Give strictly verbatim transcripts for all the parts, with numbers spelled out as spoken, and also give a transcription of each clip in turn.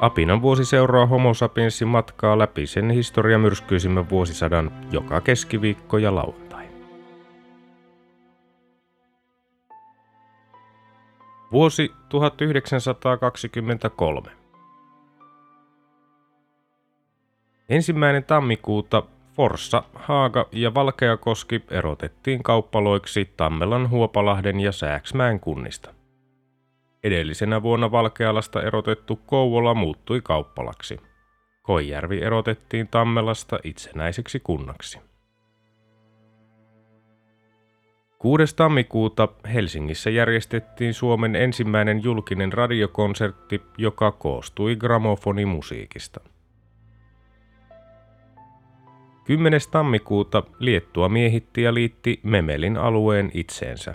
Apinan vuosi seuraa Homo sapiensin matkaa läpi sen historiamyrskyisimmän vuosisadan joka keskiviikko ja lauantai. Vuosi tuhatyhdeksänsataakaksikymmentäkolme. Ensimmäinen tammikuuta Forssa, Haaga ja Valkeakoski erotettiin kauppaloiksi Tammelan, Huopalahden ja Sääksmäen kunnista. Edellisenä vuonna Valkealasta erotettu Kouvola muuttui kauppalaksi. Koijärvi erotettiin Tammelasta itsenäiseksi kunnaksi. kuudes tammikuuta Helsingissä järjestettiin Suomen ensimmäinen julkinen radiokonsertti, joka koostui gramofonimusiikista. kymmenes tammikuuta Liettua miehitti ja liitti Memelin alueen itseensä.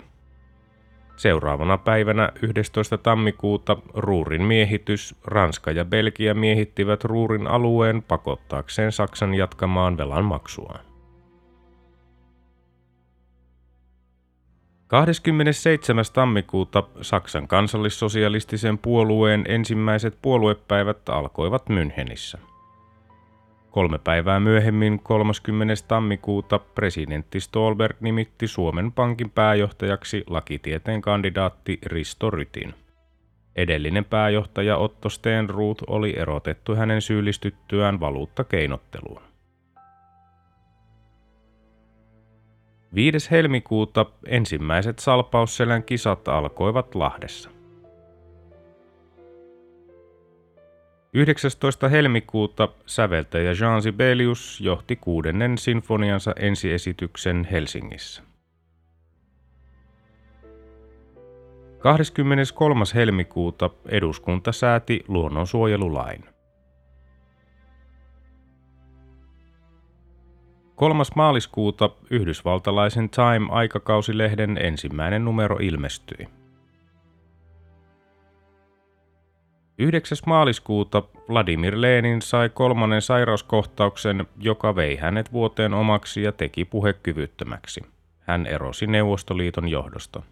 Seuraavana päivänä yhdestoista tammikuuta Ruurin miehitys, Ranska ja Belgia miehittivät Ruurin alueen pakottaakseen Saksan jatkamaan velan maksuaan. kahdeskymmenesseitsemäs tammikuuta Saksan kansallissosialistisen puolueen ensimmäiset puoluepäivät alkoivat Münchenissä. Kolme päivää myöhemmin, kolmaskymmenes tammikuuta, presidentti Ståhlberg nimitti Suomen Pankin pääjohtajaksi lakitieteen kandidaatti Risto Rytin. Edellinen pääjohtaja Otto Stenruth oli erotettu hänen syyllistyttyään valuuttakeinotteluun. viides helmikuuta ensimmäiset Salpausselän kisat alkoivat Lahdessa. yhdeksästoista helmikuuta säveltäjä Jean Sibelius johti kuudennen sinfoniansa ensiesityksen Helsingissä. kahdeskymmeneskolmas helmikuuta eduskunta sääti luonnonsuojelulain. kolmas maaliskuuta yhdysvaltalaisen Time-aikakausilehden ensimmäinen numero ilmestyi. yhdeksäs maaliskuuta Vladimir Lenin sai kolmannen sairauskohtauksen, joka vei hänet vuoteen omaksi ja teki puhekyvyttömäksi. Hän erosi Neuvostoliiton johdosta.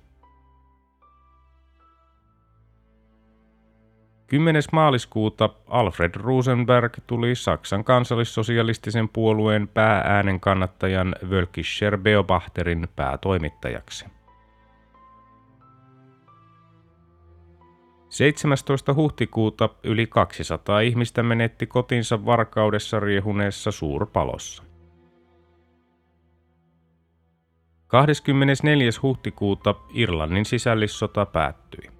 kymmenes maaliskuuta Alfred Rosenberg tuli Saksan kansallissosialistisen puolueen päääänen kannattajan Völkischer Beobachterin päätoimittajaksi. seitsemästoista huhtikuuta yli kaksisataa ihmistä menetti kotinsa Varkaudessa riehuneessa suurpalossa. kahdeskymmenesneljäs huhtikuuta Irlannin sisällissota päättyi.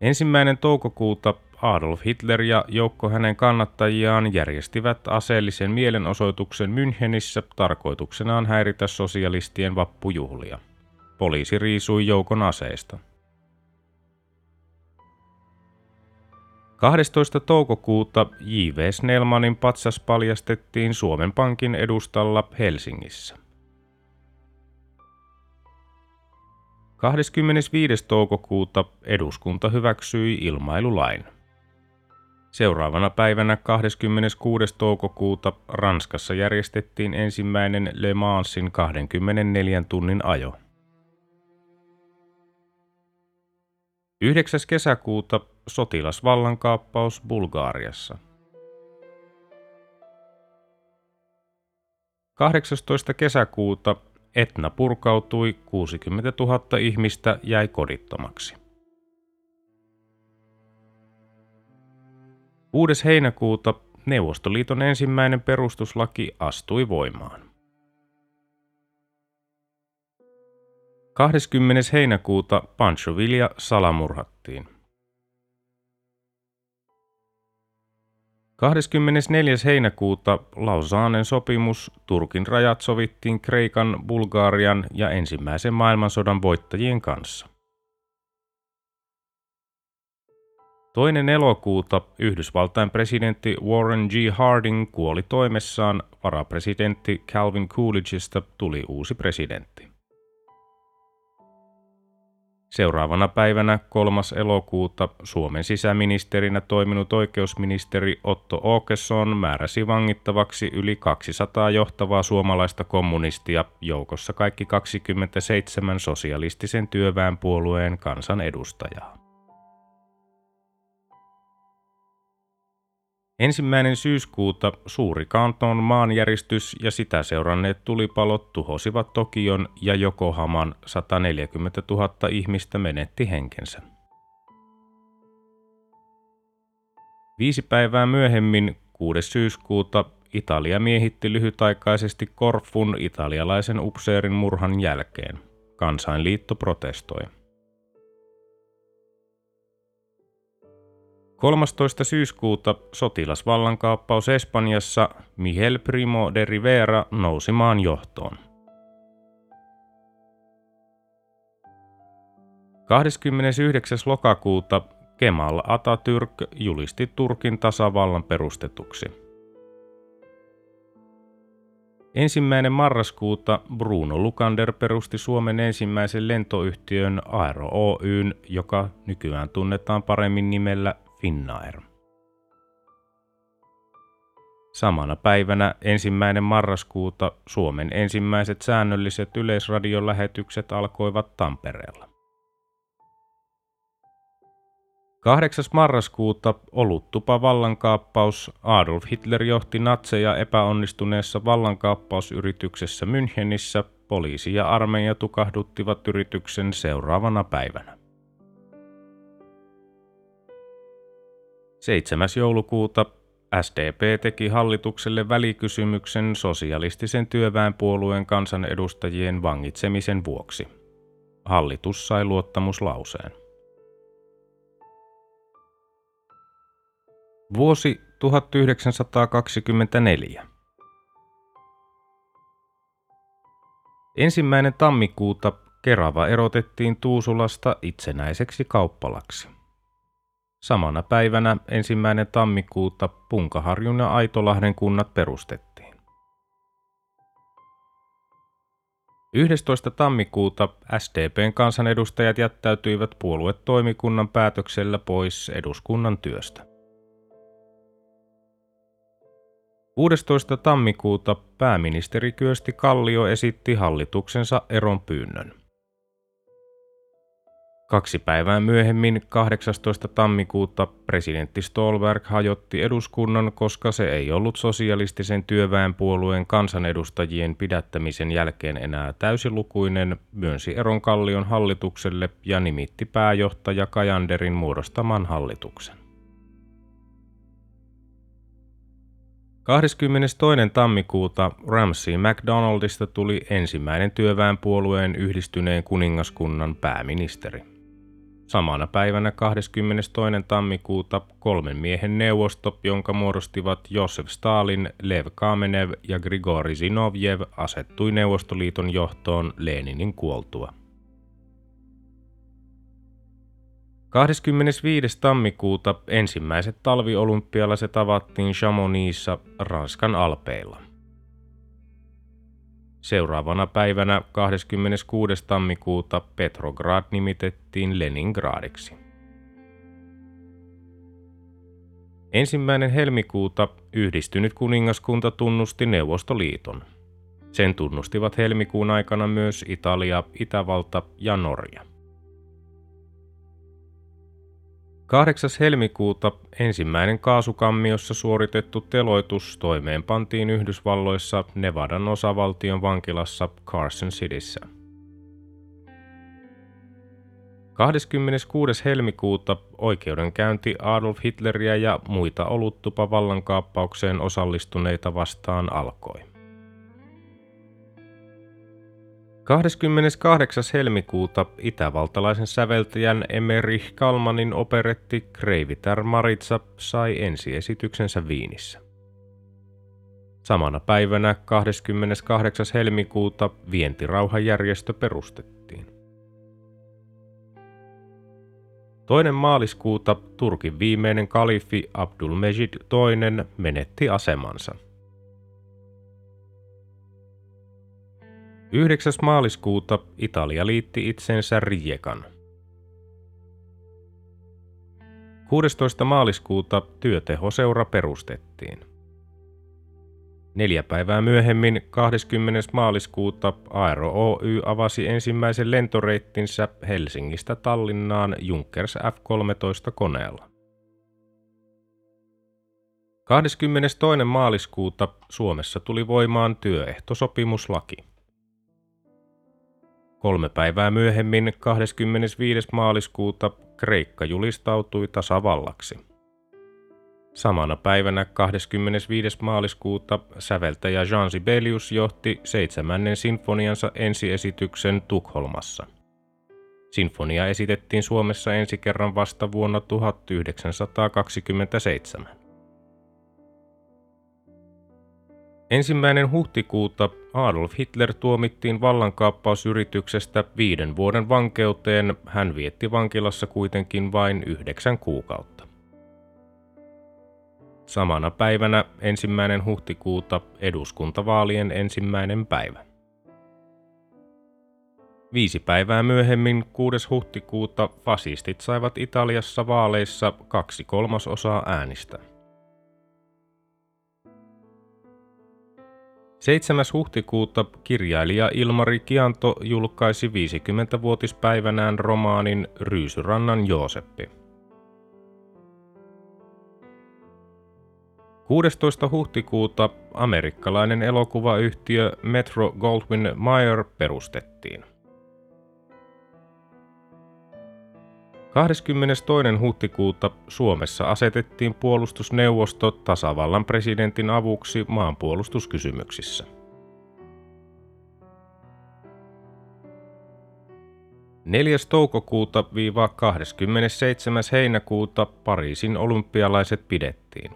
Ensimmäinen toukokuuta Adolf Hitler ja joukko hänen kannattajiaan järjestivät aseellisen mielenosoituksen Münchenissä tarkoituksenaan häiritä sosialistien vappujuhlia. Poliisi riisui joukon aseista. kahdestoista toukokuuta J V. Snellmanin patsas paljastettiin Suomen Pankin edustalla Helsingissä. kahdeskymmenesviides toukokuuta eduskunta hyväksyi ilmailulain. Seuraavana päivänä kahdeskymmeneskuudes toukokuuta Ranskassa järjestettiin ensimmäinen Le Mansin kaksikymmentäneljän tunnin ajo. yhdeksäs kesäkuuta sotilasvallankaappaus Bulgariassa. kahdeksastoista kesäkuuta Etna purkautui, kuusikymmentätuhatta ihmistä jäi kodittomaksi. kuudes heinäkuuta Neuvostoliiton ensimmäinen perustuslaki astui voimaan. kahdeskymmenes heinäkuuta Pancho Villa salamurhattiin. kahdeskymmenesneljäs heinäkuuta Lausannen sopimus, Turkin rajat sovittiin Kreikan, Bulgarian ja ensimmäisen maailmansodan voittajien kanssa. Toinen elokuuta Yhdysvaltain presidentti Warren G. Harding kuoli toimessaan, varapresidentti Calvin Coolidgeista tuli uusi presidentti. Seuraavana päivänä kolmas elokuuta Suomen sisäministerinä toiminut oikeusministeri Otto Åkeson määräsi vangittavaksi yli kaksisataa johtavaa suomalaista kommunistia, joukossa kaikki kaksikymmentäseitsemän sosialistisen työväenpuolueen kansanedustajaa. Ensimmäinen syyskuuta suuri Kanton maanjäristys ja sitä seuranneet tulipalot tuhosivat Tokion ja Jokohaman, sataneljäkymmentätuhatta ihmistä menetti henkensä. Viisi päivää myöhemmin, kuudes syyskuuta, Italia miehitti lyhytaikaisesti Korfun italialaisen upseerin murhan jälkeen. Kansainliitto protestoi. kolmastoista syyskuuta sotilasvallankaappaus Espanjassa, Miguel Primo de Rivera nousi maan johtoon. kahdeskymmenesyhdeksäs lokakuuta Kemal Atatürk julisti Turkin tasavallan perustetuksi. ensimmäinen marraskuuta Bruno Lukander perusti Suomen ensimmäisen lentoyhtiön Aero Oyn, joka nykyään tunnetaan paremmin nimellä Finnair. Samana päivänä ensimmäinen marraskuuta Suomen ensimmäiset säännölliset yleisradiolähetykset alkoivat Tampereella. kahdeksas marraskuuta oluttupa vallankaappaus. Adolf Hitler johti natseja epäonnistuneessa vallankaappausyrityksessä Münchenissä. Poliisi ja armeija tukahduttivat yrityksen seuraavana päivänä. seitsemäs joulukuuta S D P teki hallitukselle välikysymyksen sosialistisen työväenpuolueen kansanedustajien vangitsemisen vuoksi. Hallitus sai luottamuslauseen. Vuosi tuhatyhdeksänsataakaksikymmentäneljä. Ensimmäinen tammikuuta Kerava erotettiin Tuusulasta itsenäiseksi kauppalaksi. Samana päivänä ensimmäinen tammikuuta Punkaharjun ja Aitolahden kunnat perustettiin. yhdestoista tammikuuta S D P:n kansanedustajat jättäytyivät puoluetoimikunnan päätöksellä pois eduskunnan työstä. kuudestoista tammikuuta pääministeri Kyösti Kallio esitti hallituksensa eron pyynnön. Kaksi päivää myöhemmin, kahdeksastoista tammikuuta, presidentti Ståhlberg hajotti eduskunnan, koska se ei ollut sosialistisen työväenpuolueen kansanedustajien pidättämisen jälkeen enää täysilukuinen, myönsi eron Kallion hallitukselle ja nimitti pääjohtaja Kajanderin muodostaman hallituksen. kahdeskymmenestoinen tammikuuta Ramsay MacDonaldista tuli ensimmäinen työväenpuolueen yhdistyneen kuningaskunnan pääministeri. Samana päivänä kahdeskymmenestoinen tammikuuta kolmen miehen neuvosto, jonka muodostivat Josef Stalin, Lev Kamenev ja Grigori Zinovjev, asettui Neuvostoliiton johtoon Leninin kuoltua. kahdeskymmenesviides tammikuuta ensimmäiset talviolympialaiset avattiin Chamonixissa Ranskan alpeilla. Seuraavana päivänä kahdeskymmeneskuudes tammikuuta Petrograd nimitettiin Leningradiksi. ensimmäinen helmikuuta yhdistynyt kuningaskunta tunnusti Neuvostoliiton. Sen tunnustivat helmikuun aikana myös Italia, Itävalta ja Norja. kahdeksas helmikuuta ensimmäinen kaasukammiossa suoritettu teloitus toimeenpantiin Yhdysvalloissa Nevadan osavaltion vankilassa Carson Cityssä. kahdeskymmeneskuudes helmikuuta oikeudenkäynti Adolf Hitleriä ja muita oluttupa vallankaappaukseen osallistuneita vastaan alkoi. kahdeskymmeneskahdeksas helmikuuta itävaltalaisen säveltäjän Emmerich Kalmanin operetti Kreivitar Maritsa sai ensiesityksensä Viinissä. Samana päivänä kahdeskymmeneskahdeksas helmikuuta vientirauhajärjestö perustettiin. Toinen maaliskuuta Turkin viimeinen kalifi Abdülmecid toinen menetti asemansa. yhdeksäs maaliskuuta Italia liitti itsensä Riekan. kuudestoista maaliskuuta työtehoseura perustettiin. Neljä päivää myöhemmin, kahdeskymmenes maaliskuuta, Aero Oy avasi ensimmäisen lentoreittinsä Helsingistä Tallinnaan Junkers F kolmetoista-koneella. kahdeskymmenestoinen maaliskuuta Suomessa tuli voimaan työehtosopimuslaki. Kolme päivää myöhemmin, kahdeskymmenesviides maaliskuuta, Kreikka julistautui tasavallaksi. Samana päivänä kahdeskymmenesviides maaliskuuta säveltäjä Jean Sibelius johti seitsemännen sinfoniansa ensiesityksen Tukholmassa. Sinfonia esitettiin Suomessa ensi kerran vasta vuonna tuhatyhdeksänsataakaksikymmentäseitsemän. Ensimmäinen huhtikuuta Adolf Hitler tuomittiin vallankaappausyrityksestä viiden vuoden vankeuteen, hän vietti vankilassa kuitenkin vain yhdeksän kuukautta. Samana päivänä ensimmäinen huhtikuuta eduskuntavaalien ensimmäinen päivä. Viisi päivää myöhemmin kuudes huhtikuuta fasistit saivat Italiassa vaaleissa kaksi kolmasosaa äänistä. seitsemäs huhtikuuta kirjailija Ilmari Kianto julkaisi viisikymmenvuotispäivänään romaanin Ryysyrannan Jooseppi. kuudestoista huhtikuuta amerikkalainen elokuvayhtiö Metro-Goldwyn-Mayer perustettiin. kahdeskymmenestoinen huhtikuuta Suomessa asetettiin puolustusneuvosto tasavallan presidentin avuksi maanpuolustuskysymyksissä. neljäs toukokuuta–kahdeskymmenesseitsemäs heinäkuuta Pariisin olympialaiset pidettiin.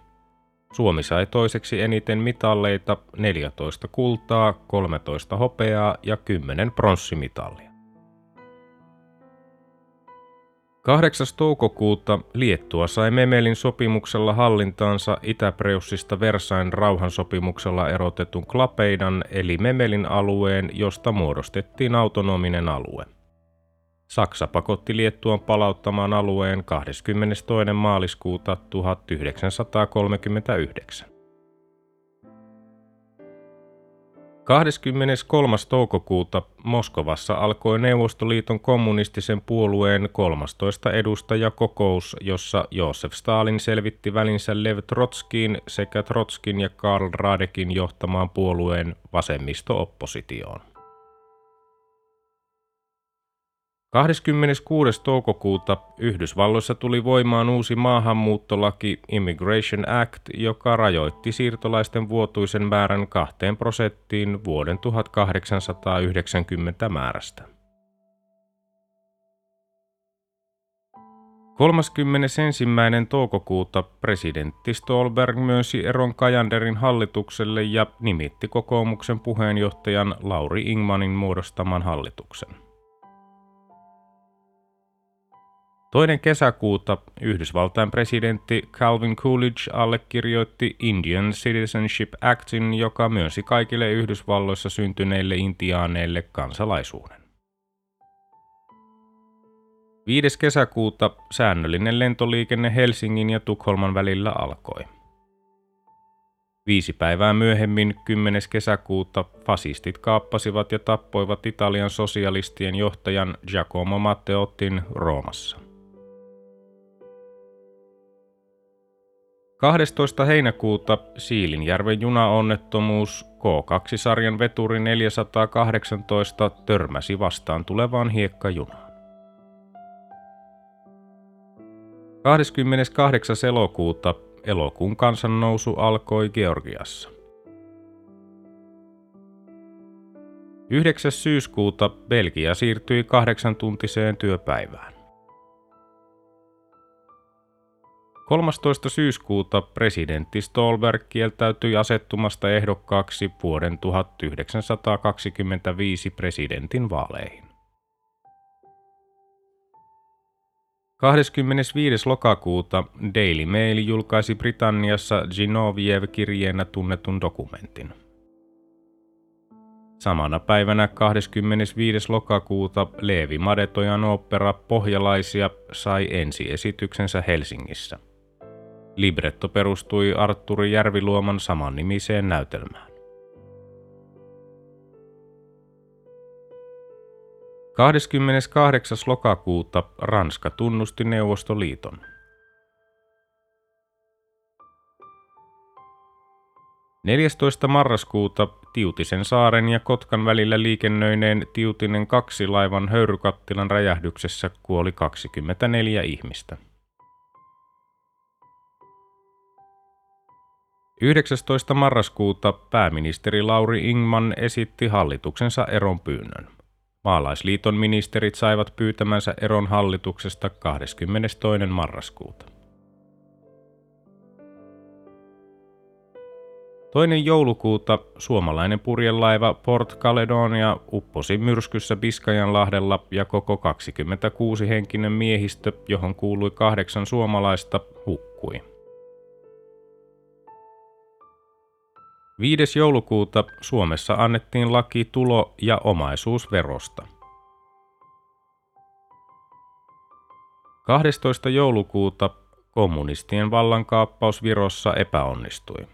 Suomi sai toiseksi eniten mitalleita, neljätoista kultaa, kolmetoista hopeaa ja kymmenen pronssimitalia. kahdeksas toukokuuta Liettua sai Memelin sopimuksella hallintaansa Itä-Preussista Versain rauhansopimuksella erotetun Klapeidan eli Memelin alueen, josta muodostettiin autonominen alue. Saksa pakotti Liettuan palauttamaan alueen kahdeskymmenestoinen maaliskuuta tuhatyhdeksänsataakolmekymmentäyhdeksän. kahdeskymmeneskolmas toukokuuta Moskovassa alkoi Neuvostoliiton kommunistisen puolueen kolmastoista edustajakokous, jossa Joosef Stalin selvitti välinsä Lev Trotskiin sekä Trotskin ja Karl Radekin johtamaan puolueen vasemmisto-oppositioon. kahdeskymmeneskuudes toukokuuta Yhdysvalloissa tuli voimaan uusi maahanmuuttolaki Immigration Act, joka rajoitti siirtolaisten vuotuisen määrän kahteen prosenttiin vuoden tuhatkahdeksansataayhdeksänkymmentä määrästä. kolmaskymmenesensimmäinen toukokuuta presidentti Ståhlberg myönsi eron Cajanderin hallitukselle ja nimitti kokoomuksen puheenjohtajan Lauri Ingmanin muodostaman hallituksen. Toinen kesäkuuta Yhdysvaltain presidentti Calvin Coolidge allekirjoitti Indian Citizenship Actin, joka myönsi kaikille Yhdysvalloissa syntyneille intiaaneille kansalaisuuden. viides kesäkuuta säännöllinen lentoliikenne Helsingin ja Tukholman välillä alkoi. Viisi päivää myöhemmin, kymmenes kesäkuuta, fasistit kaappasivat ja tappoivat Italian sosialistien johtajan Giacomo Matteottin Roomassa. kahdestoista heinäkuuta Siilinjärven junaonnettomuus K kaksi -sarjan veturi neljäsataakahdeksantoista törmäsi vastaan tulevaan hiekkajunaan. kahdeskymmeneskahdeksas elokuuta elokuun kansannousu alkoi Georgiassa. yhdeksäs syyskuuta Belgia siirtyi kahdeksantuntiseen työpäivään. kolmastoista syyskuuta presidentti Ståhlberg kieltäytyi asettumasta ehdokkaaksi vuoden tuhatyhdeksänsataakaksikymmentäviisi presidentin vaaleihin. kahdeskymmenesviides lokakuuta Daily Mail julkaisi Britanniassa Genoviev-kirjeenä tunnetun dokumentin. Samana päivänä kahdeskymmenesviides lokakuuta Leevi Madetojan opera Pohjalaisia sai ensiesityksensä Helsingissä. Libretto perustui Artturi Järviluoman samannimiseen näytelmään. kahdeskymmeneskahdeksas lokakuuta Ranska tunnusti Neuvostoliiton. neljästoista marraskuuta Tiutisen saaren ja Kotkan välillä liikennöineen Tiutinen kaksi laivan höyrykattilan räjähdyksessä kuoli kaksikymmentäneljä ihmistä. yhdeksästoista marraskuuta pääministeri Lauri Ingman esitti hallituksensa eron pyynnön. Maalaisliiton ministerit saivat pyytämänsä eron hallituksesta kahdeskymmenestoinen marraskuuta. Toinen joulukuuta suomalainen purjelaiva Port Caledonia upposi myrskyssä Biskajanlahdella ja koko kaksikymmentäkuusi henkinen miehistö, johon kuului kahdeksan suomalaista, hukkui. viides joulukuuta Suomessa annettiin laki tulo- ja omaisuusverosta. kahdestoista joulukuuta kommunistien vallankaappaus Virossa epäonnistui.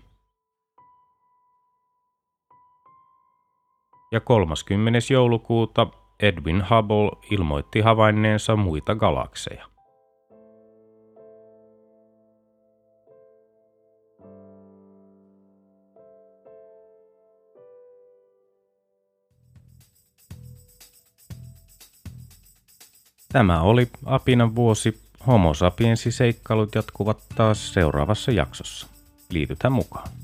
Ja kolmaskymmenes joulukuuta Edwin Hubble ilmoitti havainneensa muita galakseja. Tämä oli Apinan vuosi. Homo sapiensi seikkailut jatkuvat taas seuraavassa jaksossa. Liitytään mukaan.